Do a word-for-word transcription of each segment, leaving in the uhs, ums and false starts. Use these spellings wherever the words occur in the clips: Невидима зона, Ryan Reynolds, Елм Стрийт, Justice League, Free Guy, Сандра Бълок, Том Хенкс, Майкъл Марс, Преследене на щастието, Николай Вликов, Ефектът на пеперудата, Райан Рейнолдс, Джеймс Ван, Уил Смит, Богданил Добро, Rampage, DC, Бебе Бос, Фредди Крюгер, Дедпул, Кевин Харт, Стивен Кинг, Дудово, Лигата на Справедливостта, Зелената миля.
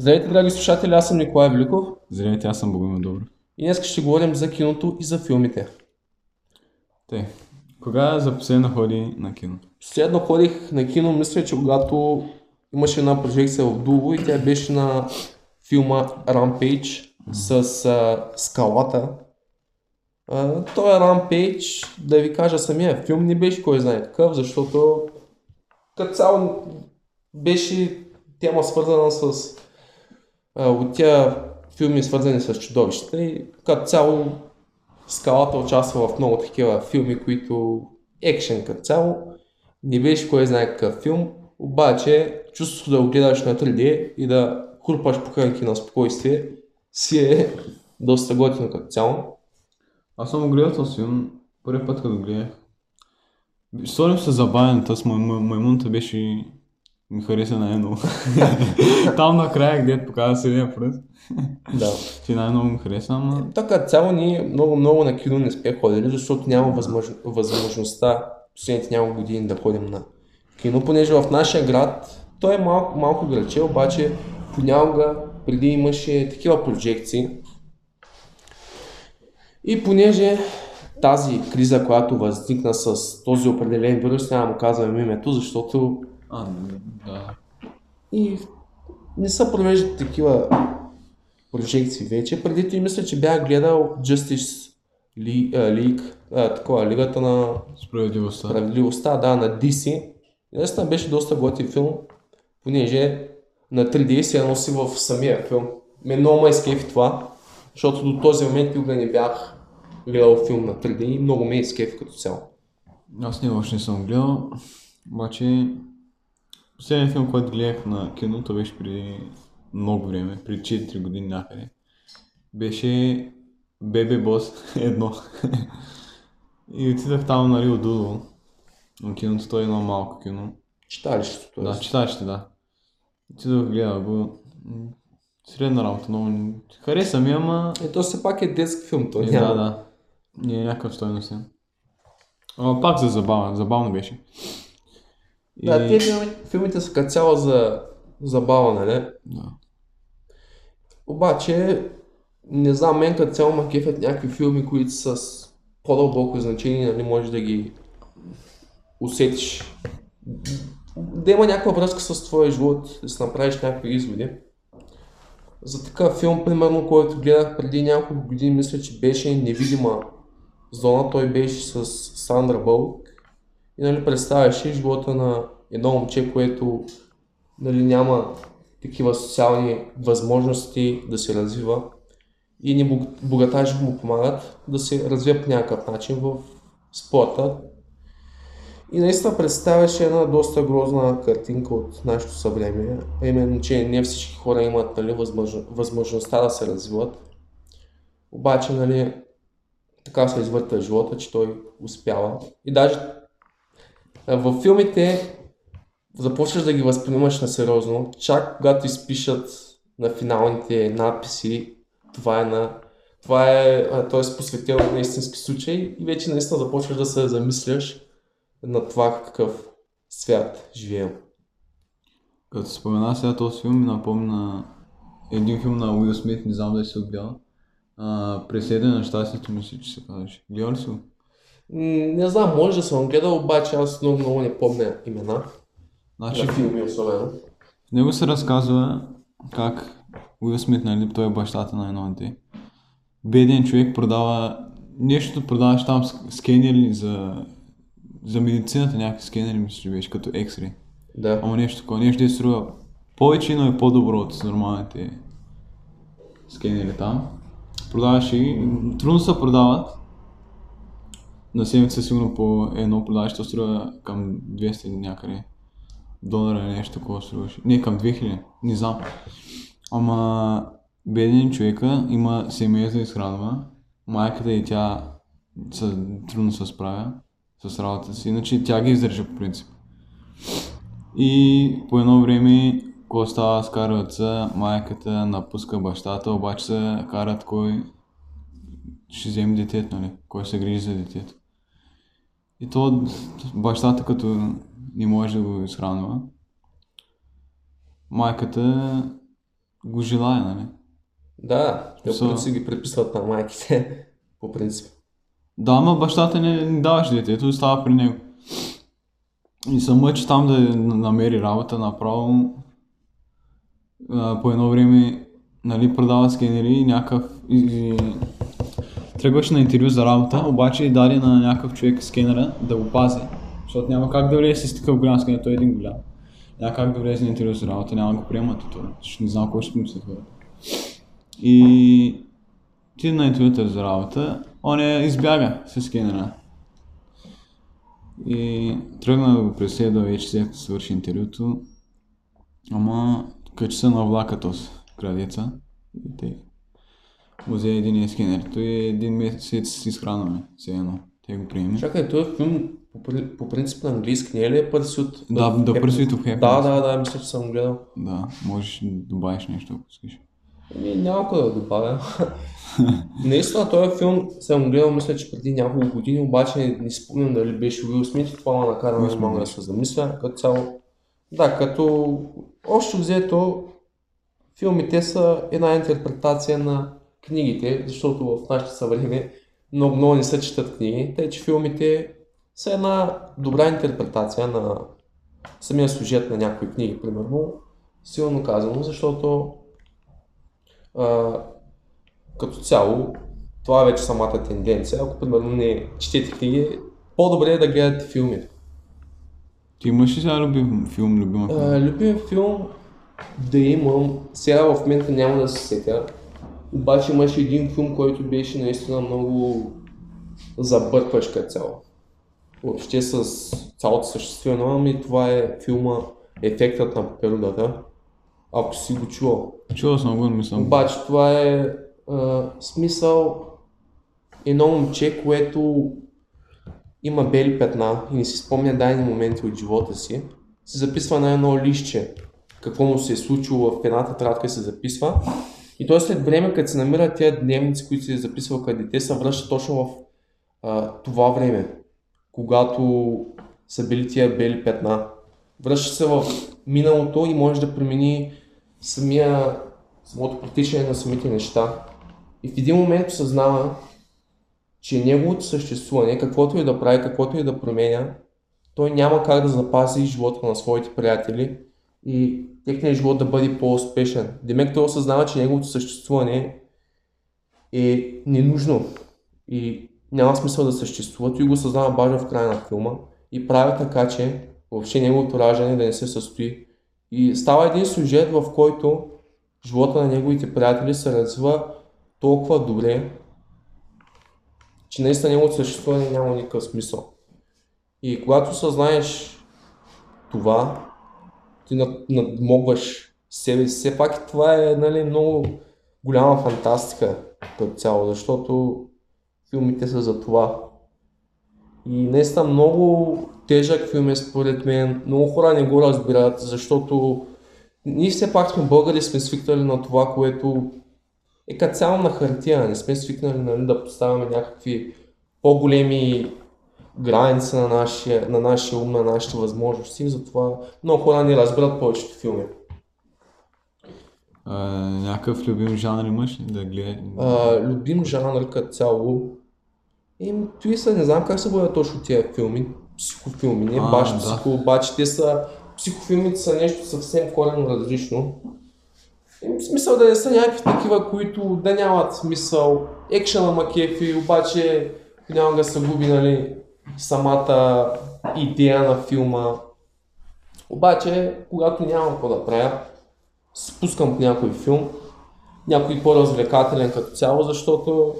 Здравейте, драги слушатели, аз съм Николай Вликов. Здравейте, аз съм Богданил Добро. И днес ще говорим за киното и за филмите. Те, кога за последно ходи на кино? Последно ходих на кино, мисля, че когато имаше една прожекция в Дудово и тя беше на филма Rampage mm-hmm. с а, скалата. А, той е Rampage, да ви кажа самия филм, не беше кой знае какъв, защото като цяло беше тема свързана с а, от тя филми свързани с чудовищата и като цяло скалата участва в много такива филми, които екшен като цяло. Не беше кой знае какъв филм, обаче чувството да го гледаш на три Д и да хурпаш по хранки на спокойствие си е доста готино като цяло. Аз съм гледал този филм, първи път като гледах. Сторим се забавен, тъс маймунта беше... Ми хареса най-много. Там накрая, където показва седния пръст. Да. Ти най-много ми хареса, ама... Така цяло ние много-много на кино не сме ходили, защото няма възмож... възможността последните няколко години да ходим на кино, понеже в нашия град, той е малко, малко граче, обаче понякога преди имаше такива прожекции. И понеже тази криза, която възникна с този определен вирус, няма му казвам името, защото А, да. И не са провеждат такива прожекции вече. Предито и мисля, че бях гледал Justice League, League а, такова, Лигата на Справедливостта, Справедливостта да, на Ди Си. Наистина беше доста готин филм, понеже на три Д се я носи в самия филм. Мен много ме изкефи това, защото до този момент никога не бях гледал филм на три Д и много ме изкефи като цяло. Аз не още не съм гледал, обаче... Последният филм, който гледах на киното, беше преди много време, преди четири години някъде. Беше Бебе Бос едно. И отидах там на Рио Дудово. Но киното той е едно малко кино. Читалището това. Да, читалище, да. Отидох, гледах го. Средна работа, много хареса ми, ама... Е, то все пак е детски филм, то е, няма. Да, да. Не е някакъв стойностен. Ама пак за забавно, забавно беше. И... Да, тези филмите са като цяло за забаване, не? Да. Обаче, не знам, мен като цяло ма кефят някакви филми, които са с по-дълбоко значение, нали можеш да ги усетиш. Да има някаква връзка с твоя живот, да си направиш някакви изводи. За такъв филм, примерно, който гледах преди няколко години, мисля, че беше Невидима зона, той беше с Сандра Бълок. И нали, представяше живота на едно момче, което нали, няма такива социални възможности да се развива и ни богатажи му помагат да се развие по някакъв начин в спорта. И наистина представяше една доста грозна картинка от нашето съвремие, именно, че не всички хора имат нали, възмож... възможността да се развиват. Обаче нали, така се извърта живота, че той успява. И даже във филмите започваш да ги възприемаш на сериозно, чак когато изпишат на финалните надписи, това е, на, това е, това е посветено на истински случай и вече наистина започваш да се замисляш на това какъв свят живеем. Като спомена сега този филм ми напомня един филм на Уил Смит, не знам дали си отгледал. Преследене на щастието, мисля, че се казваш. Гледал ли си? Не знам, може да съм гледал, обаче аз много, много не помня имена. Значи, на филми особено. В него се разказва как Уил Смит, нали, той е бащата на едно дете. Беден човек продава нещо, продаваш там скенери за, за медицината, някакви скенери мисля, че беше като екс-рей. Да. Ама нещо такова, нещо да струва повече, но е по-добро от нормалните скенери там. Продаваш и трудно се продават. На седмица сигурно по едно продажето струва към двеста някъде долара или нещо такова струваше. Не, към две хиляди, не знам. Ама беден човека има семейство да изхранва, майката и тя са, трудно се справя с работата си, иначе тя ги издържа по принцип. И по едно време, кога става скарват се, майката напуска бащата, обаче се карат кой ще вземе детето, нали? Кой се грижи за детето. И то бащата като не може да го изхранва, майката го желая, нали? Да, те so... си ги предписват на майките, по принцип. Да, ама бащата не, не даваш детето и става при него. И се мъчи там да намери работа направо. А, по едно време, нали, продава скенери и някакъв... И, и... Тръгваше на интервю за работа, обаче и даде на някакъв човек скенера да го пази. Защото няма как да влезе с такъв голям скенер, той е един голям. Няма как да влезе на интервю за работа, няма да го приемат от това. Защото не знам какво ще помисля това. И... Ти на интервюта за работа, он е избяга с скенера. И тръгна да го преследва вече, след свърши интервюто. Ама качи се на влака този крадеца. И те взе един скенер. Той един месец изхранваме, все едно. Те го приеме. Чакай, този филм по, по принцип на английски не е ли е Pursuit of да, да, Pursuit of Happiness? Да, да, да, мисля, че съм гледал. Да, можеш да добавиш нещо, ако искаш. Еми, няма какво да добавя. Наистина този филм съм гледал, мисля, че преди няколко години, обаче не, не спомням дали беше Уил Смит, това ме накара на мога да се замисля като цяло. Да, като общо взето филмите са една интерпретация на книгите, защото в нашите съвреме много много не се четат книги, тъй че филмите са една добра интерпретация на самия сюжет на някои книги, примерно, силно казано, защото Uh, като цяло, това е вече самата тенденция. Ако, примерно, не четете книги, по-добре е да гледате филми. Ти имаш ли сега любим филм, любима книга? Uh, любим филм да имам. Сега в момента няма да се сетя. Обаче имаше един филм, който беше наистина много забъркващ като цяло. Въобще с цялото съществено, ами това е филма Ефектът на пеперудата. Ако си го чувал. Чувал съм го, мисля. Обаче това е а, смисъл едно момче, което има бели петна и не си спомня дадени моменти от живота си. Се записва на едно листче какво му се е случило в едната тетрадка и се записва. И той след време, като се намира тези дневници, които се е записвал като дете, се връща точно в а, това време, когато са били тия бели петна. Връща се в миналото и може да промени самия, самото протичане на самите неща. И в един момент осъзнава, че неговото съществуване, каквото и да прави, каквото и да променя, той няма как да запази живота на своите приятели и техният живот да бъде по-успешен. Демек той осъзнава, че неговото съществуване е ненужно и няма смисъл да съществува. Той го осъзнава бажа в края на филма и прави така, че въобще неговото раждане да не се състои. И става един сюжет, в който живота на неговите приятели се развива толкова добре, че наистина неговото съществуване няма никакъв смисъл. И когато съзнаеш това, ти надмогваш себе си. Все пак това е, нали, много голяма фантастика като цяло, защото филмите са за това. И наистина много тежък филм е според мен, много хора не го разбират, защото ние все пак сме българи, сме свикнали на това, което е като цяло на хартия, не сме свикнали, нали, да поставяме някакви по-големи граници на нашия, на нашия ум, на нашите възможности, затова много хора не разбират повечето филми. А, някакъв любим жанр имаш ли да гледа? А, любим жанр като цяло, и той са, не знам как се бъдат точно тия филми. Психофилми, не а, баш психо, да. Обаче те са, психофилмите са нещо съвсем коренно различно. И в смисъл да не са някакви такива, които да нямат смисъл. Екшъна макефи, обаче няма да се губи, нали, самата идея на филма. Обаче, когато нямам какво да правя, спускам по някой филм, някой по-развлекателен като цяло, защото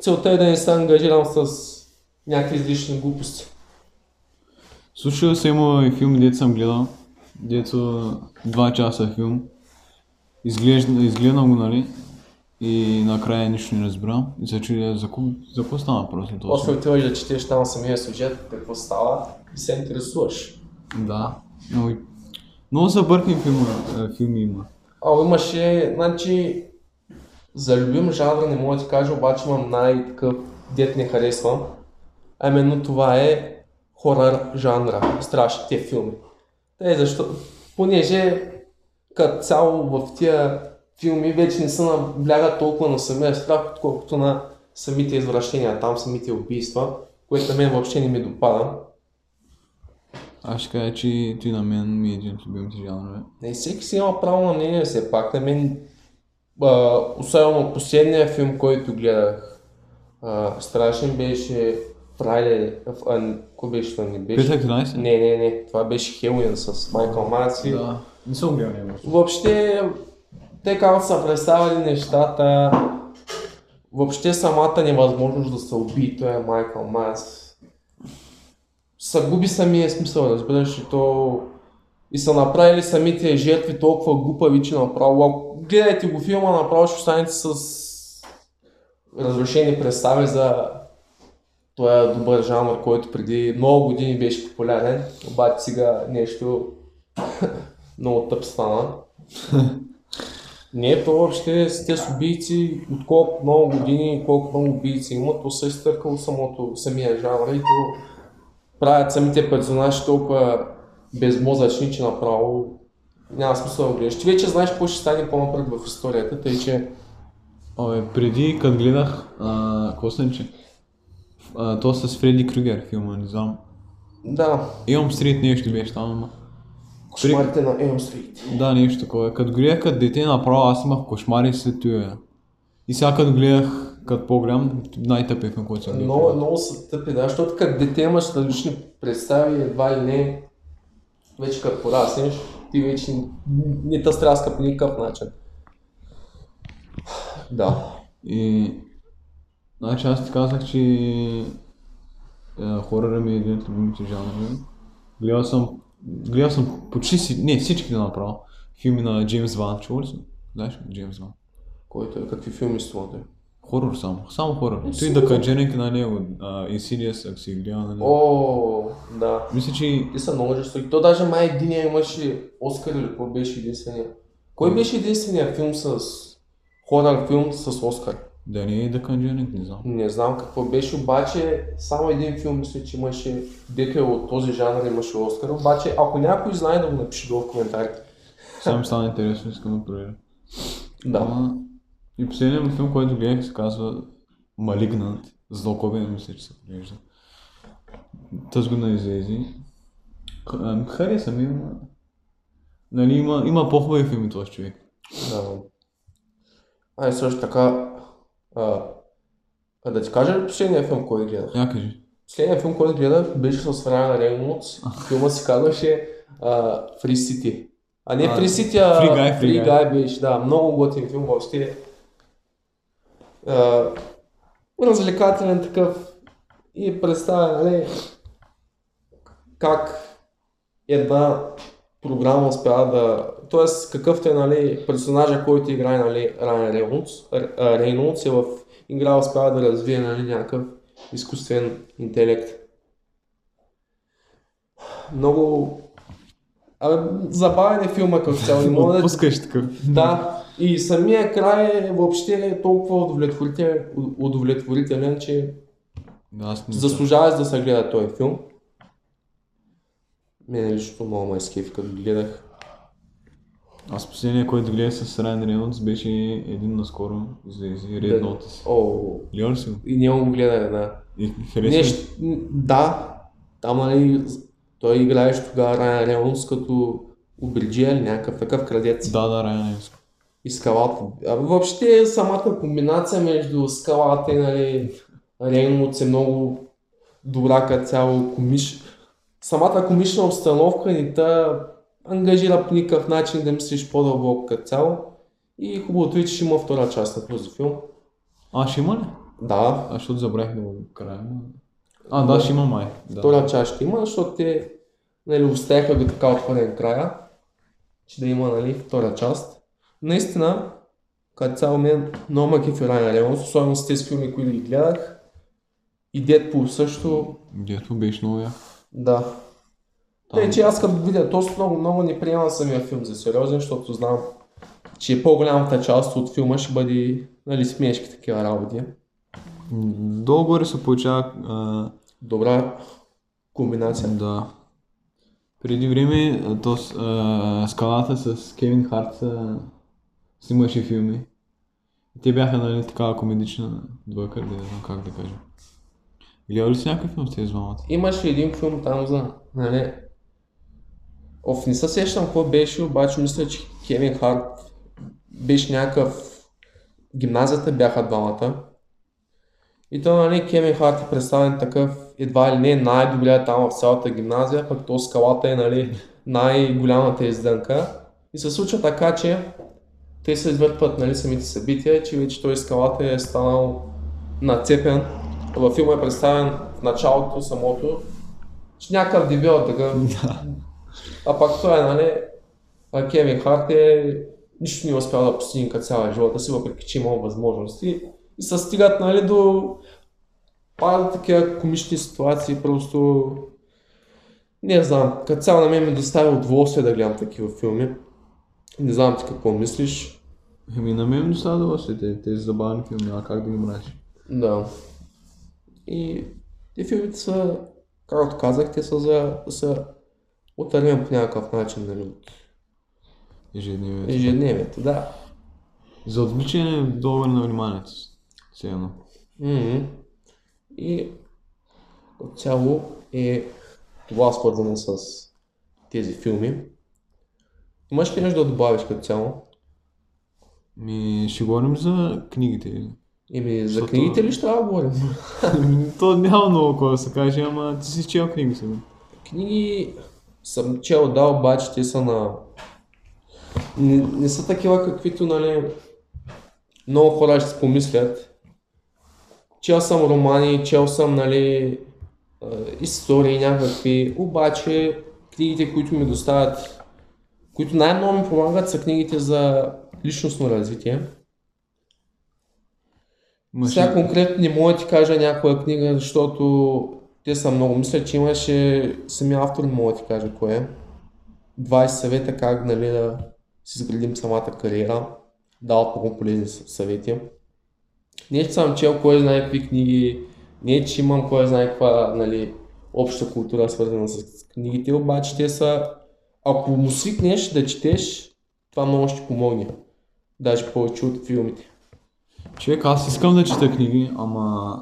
целта е да не се ангажирам с някакви излишни глупости. Слушал съм, има и филм, дето съм гледал, дето два часа филм, изглежда, изгледам го, нали, и накрая нищо не разбирам и се чудя за какво става просто това. После отиваш да четеш там самия сюжет, какво става и се интересуваш. Да, но и много забъркни филми има. А, имаше, значи, за любим жанр не мога да ти кажа, обаче имам най-такъв, дет не харесвам, а именно това е хорър жанра, страшните филми. Тъй, защото, понеже като цяло в тия филми вече не са наблягат толкова на самия страх, отколкото на самите извращения, там самите убийства, което на мен въобще не ми допада. Аз ще кажа, че той на мен ми е един от любимите жанрове. Не, всеки си има право на мнение все пак. На мен, а, особено последния филм, който гледах, а, страшен беше Friday, а, кой беше това не беше? петнайсет? Не, не, не, това беше Хелуин с Майкъл Марс. Да, не съм гледал него. Въобще, те как са представили нещата, въобще самата невъзможност да се уби, той е Майкъл Марс. Съгуби самия смисъл, разбираш, и то и са направили самите жертви толкова глупави, че направо, ако гледайте го филма, направо ще останете с разрушени представи за този добър жанр, който преди много години беше популярен, обаче сега нещо много тъп стана. Не е то въобще с тези убийци, от колко много години и колко много убийци има, то се е изтъркало самото, самия жанр и то правят самите персонажи толкова безмозъчни, че направо няма смисъл да гледаш. Ти вече знаеш какво ще стане по-напред в историята, тъй че... Абе, преди като гледах, какво съм че? А, то с Фредди Крюгер филма, не знам. Да. Елм Стрийт нещо беше там, ама... Кошмарите При... на Елм Стрийт. Да, нещо такова. Като гледах като дете направо, аз имах кошмари след това. И сега като гледах като по-голям, най-тъпи филм, който съм гледал. Много са тъпи, да, защото като дете имаш различни представи, едва ли не, вече като пораснеш, ти вече не те стряска по никакъв начин. Да. И... Значи аз ти казах, че е, хорора ми е един от любимите жанри. Гледал съм, гледал съм почти си, не всички да направя, филми на Джеймс Ван, чува ли си? Знаеш ли Джеймс Ван? Който е, какви филми струва той? Хорор само, само хорор. Той да кадженек на него, Insidious, ако си гледа на него. О, да. Мисля, че... Те са много жестоки. То даже май единия имаше Оскар или какво беше единствения. Кой беше единствения филм с... хорор филм с Оскар? Да не е да кадженек, не знам. Не знам какво беше, обаче само един филм мисля, че имаше... Дето е от този жанр имаше Оскар, обаче ако някой знае да го напиши долу в коментарите. Само стана интересно, искам да проверя. Да. И последният филм, който гледах, се казва Malignant, Злокобен, мисля, че се превежда. Тъз го наизлезе. Хареса ми, но... Нали, има, има по-хубави филми този човек. Да. Ай, също така... А, а да ти кажа ли последният филм, който гледах? Я кажи. Последният филм, който гледах, беше с Ryan Reynolds. Филма се казваше а, Free City. А не Free City, а Free Guy, Free Guy. Guy беше. Да, много готин филм въобще. Uh, развлекателен такъв и представя, нали, как една програма успява да... Тоест, какъвто е, нали, персонажа, който играе, нали, Райан Рейнолдс, Рейнолдс е в игра успява да развие, нали, някакъв изкуствен интелект. Много... Абе, забавен е филма като цяло. Отпускаш такъв. Да. И самия край въобще е толкова удовлетворителен, удовлетворителен, че да, заслужава да се гледа този филм. Мене лично много ме изкефи като гледах. Аз последния, който гледах с Райан Рейнолдс, беше един наскоро излезе Red Notice. О, гледал си го? И няма го гледах, да. И харесва? Да, там, нали, той играеш тогава Райан Рейнолдс като обриджия или някакъв такъв крадец. Да, да, Райан Рейнолдс. И скалата. Въобще самата комбинация между скалата и, нали, Рейнолдс е много добра като цяло комиш. Самата комична обстановка ни та ангажира по никакъв начин да мислиш по-дълбоко като цяло. И хубавото е, че ще има втора част на този филм. А, ще има ли? Да. А, защото забрах да го края. А, да, да, ще има май. Втора да. Част ще има, защото те, нали, оставяха го така отворен края, че да има, нали, втора част. Наистина, като цял мен, много мък е Райан Рейнолдс, особено с тези филми, които ги гледах. И Дедпул също. Дедпул беше много я. Да. Там... Тъй, че аз като видя този много, много не приема самия филм за сериозен, защото знам, че по-голямата част от филма ще бъде, нали, смешки такива работи. Долу-горе се получава... А... Добра комбинация. Да. Преди време, то, а, скалата с Кевин Харт са снимаше филми. И те бяха, нали, такава комедична двойка, не знам как да кажа. Гледали си някакъв филм с тези двамата? Имаше един филм там за, нали... Оф, не се сещам какво беше, обаче мисля, че Кевин Харт беше някакъв... Гимназията бяха двамата. И то, нали, Кевин Харт е представен такъв, едва ли не най-добрия там в цялата гимназия, пък то скалата е, нали, най-голямата издънка. И се случва така, че те се извъртват, нали, самите събития, че вече той скалата е станал нацепен. Във филма е представен в началото самото, че някакъв дебил такъв. А пак той е, нали, Кевин Харт е нищо не успял да постигне като цяла живота си, въпреки че имал възможности. И се стигат, нали, до пара такива комични ситуации, просто не знам, като цяло на мен ми доставя удоволствие да гледам такива филми. Не знам ти какво мислиш. Еми на мен ми доставя удоволствие тези забавни филми, а как да ги мразиш? Да. И те филмите са, както казах, те са за са отървени по някакъв начин, нали, от ежедневието. Ежедневието, да. За отвличане долу на вниманието си, все едно. Mm-hmm. И от цяло е това свързано с тези филми. Имаш ли нещо да добавиш като цяло? Ми, ще говорим за книгите. Еми, за Защото... книгите ли ще трябва да говорим? То няма много кога да се каже, ама ти си чел книги сега. Книги съм чел, да, обаче те са на... Не, не са такива, каквито, нали, много хора ще си помислят. Чел съм романи, чел съм, нали, истории някакви, обаче книгите, които ми доставят, които най-много ми помагат, са книгите за личностно развитие. Машин... Сега конкретно не мога да ти кажа някоя книга, защото те са много. Мисля, че имаше, самия автор не мога да ти кажа кое е. двайсет съвета как, нали, да си изградим самата кариера, дал много полезни съвети. Не че съм чел кой знае какви книги, не че имам кой знае каква, нали, обща култура свързана с книгите, обаче те са, ако му свикнеш да четеш, това много ще помогне, даже повече от филмите. Човек, аз искам да чета книги, ама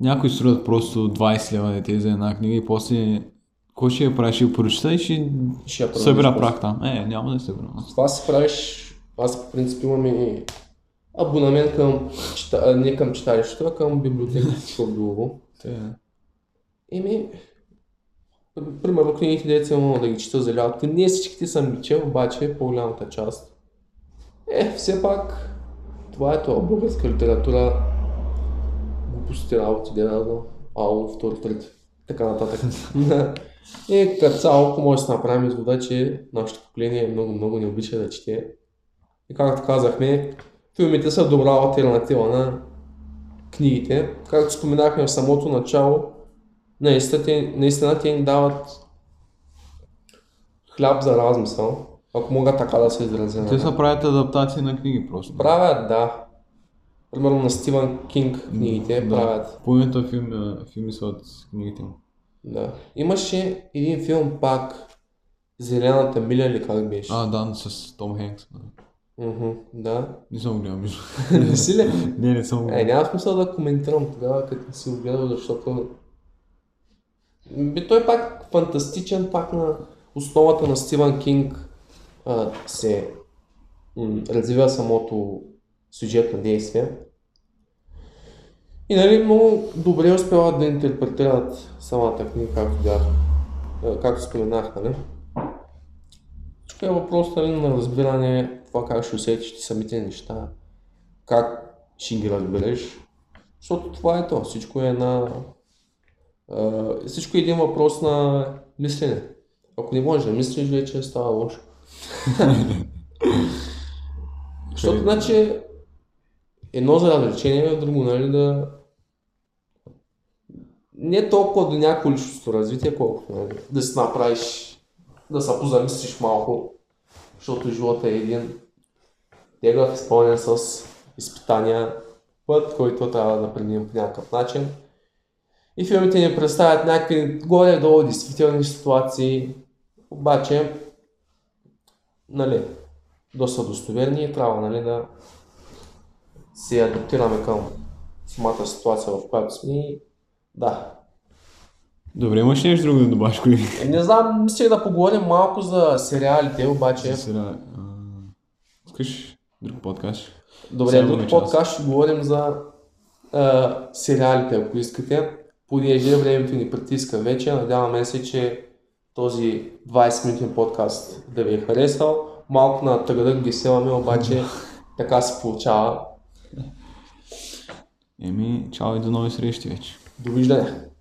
някои струват просто двайсет лева дете за една книга и после кой ще я правиш, ще я прочита и ще, ще я събира прах там. Е, няма да се събира. Това си правиш, аз по принцип имам и абонамент към, чета... не към читалището, а към библиотеката в Дудово. Еми, примерно книгите деца мога да ги чета за лятото. Не всичките съм ги чел, обаче по-голямата част. Е, все пак. Това е това, българска литература, глупости работи, дедадо, ало, втори, трети, така нататък. И като цяло може да се направим извода, че нашето поколение много-много не обича да чете. И както казахме, филмите са добра алтернатива на книгите. Както споменахме в самото начало, наистина те ни дават хляб за размисъл. Ако мога така да се изразя. Те са правят адаптации на книги просто. Правят, да. Примерно на Стивен Кинг книгите да, правят. Половината филми, филми са от книгите му. Да. Имаше един филм пак, Зелената миля или как беше? А, да, с Том Хенкс. Уху, да. Не съм гледал мисля. Не си ли? Не, не съм гледал. Е, няма смисъл да коментирам тогава, като си го гледал, защото... Бе, той пак фантастичен, пак на основата на Стивен Кинг. Се м- развива самото сюжетно действие. И, нали, много добре успяват да интерпретират самата книга, както, да, както споменах, нали. Тук е въпрос, нали, на разбиране, това как ще усетиш самите неща, как ще ги разбереш, защото това е то, всичко е на... Е, всичко е един въпрос на мислене. Ако не можеш да мислиш, вече става лошо. Защото, значи, едно за развлечение, друго, нали, да... Не толкова до някакво личностно развитие, колкото, нали, да си направиш, да се позамислиш малко, защото живота е един тегъв, изпълнен с изпитания, път, който трябва да преминем по някакъв начин. И филмите ни представят някакви горе-долу действителни ситуации, обаче, нали, доста достоверни и трябва, нали, да се адаптираме към самата ситуация, в която сме. Да. Добре, имаш нещо друго да добавиш, колеги? Не знам, мислях да поговорим малко за сериалите, обаче... Сериали... Искаш друг подкаст? Добре, Сърваме друг подкаст ще говорим за а, сериалите, ако искате. Понеже времето ни притиска вече, надяваме се, че този двадесет минутен подкаст да ви е харесал. Малко на тъгъдък ги селаме, обаче така се получава. Еми, чао и до нови срещи вече. Довиждане!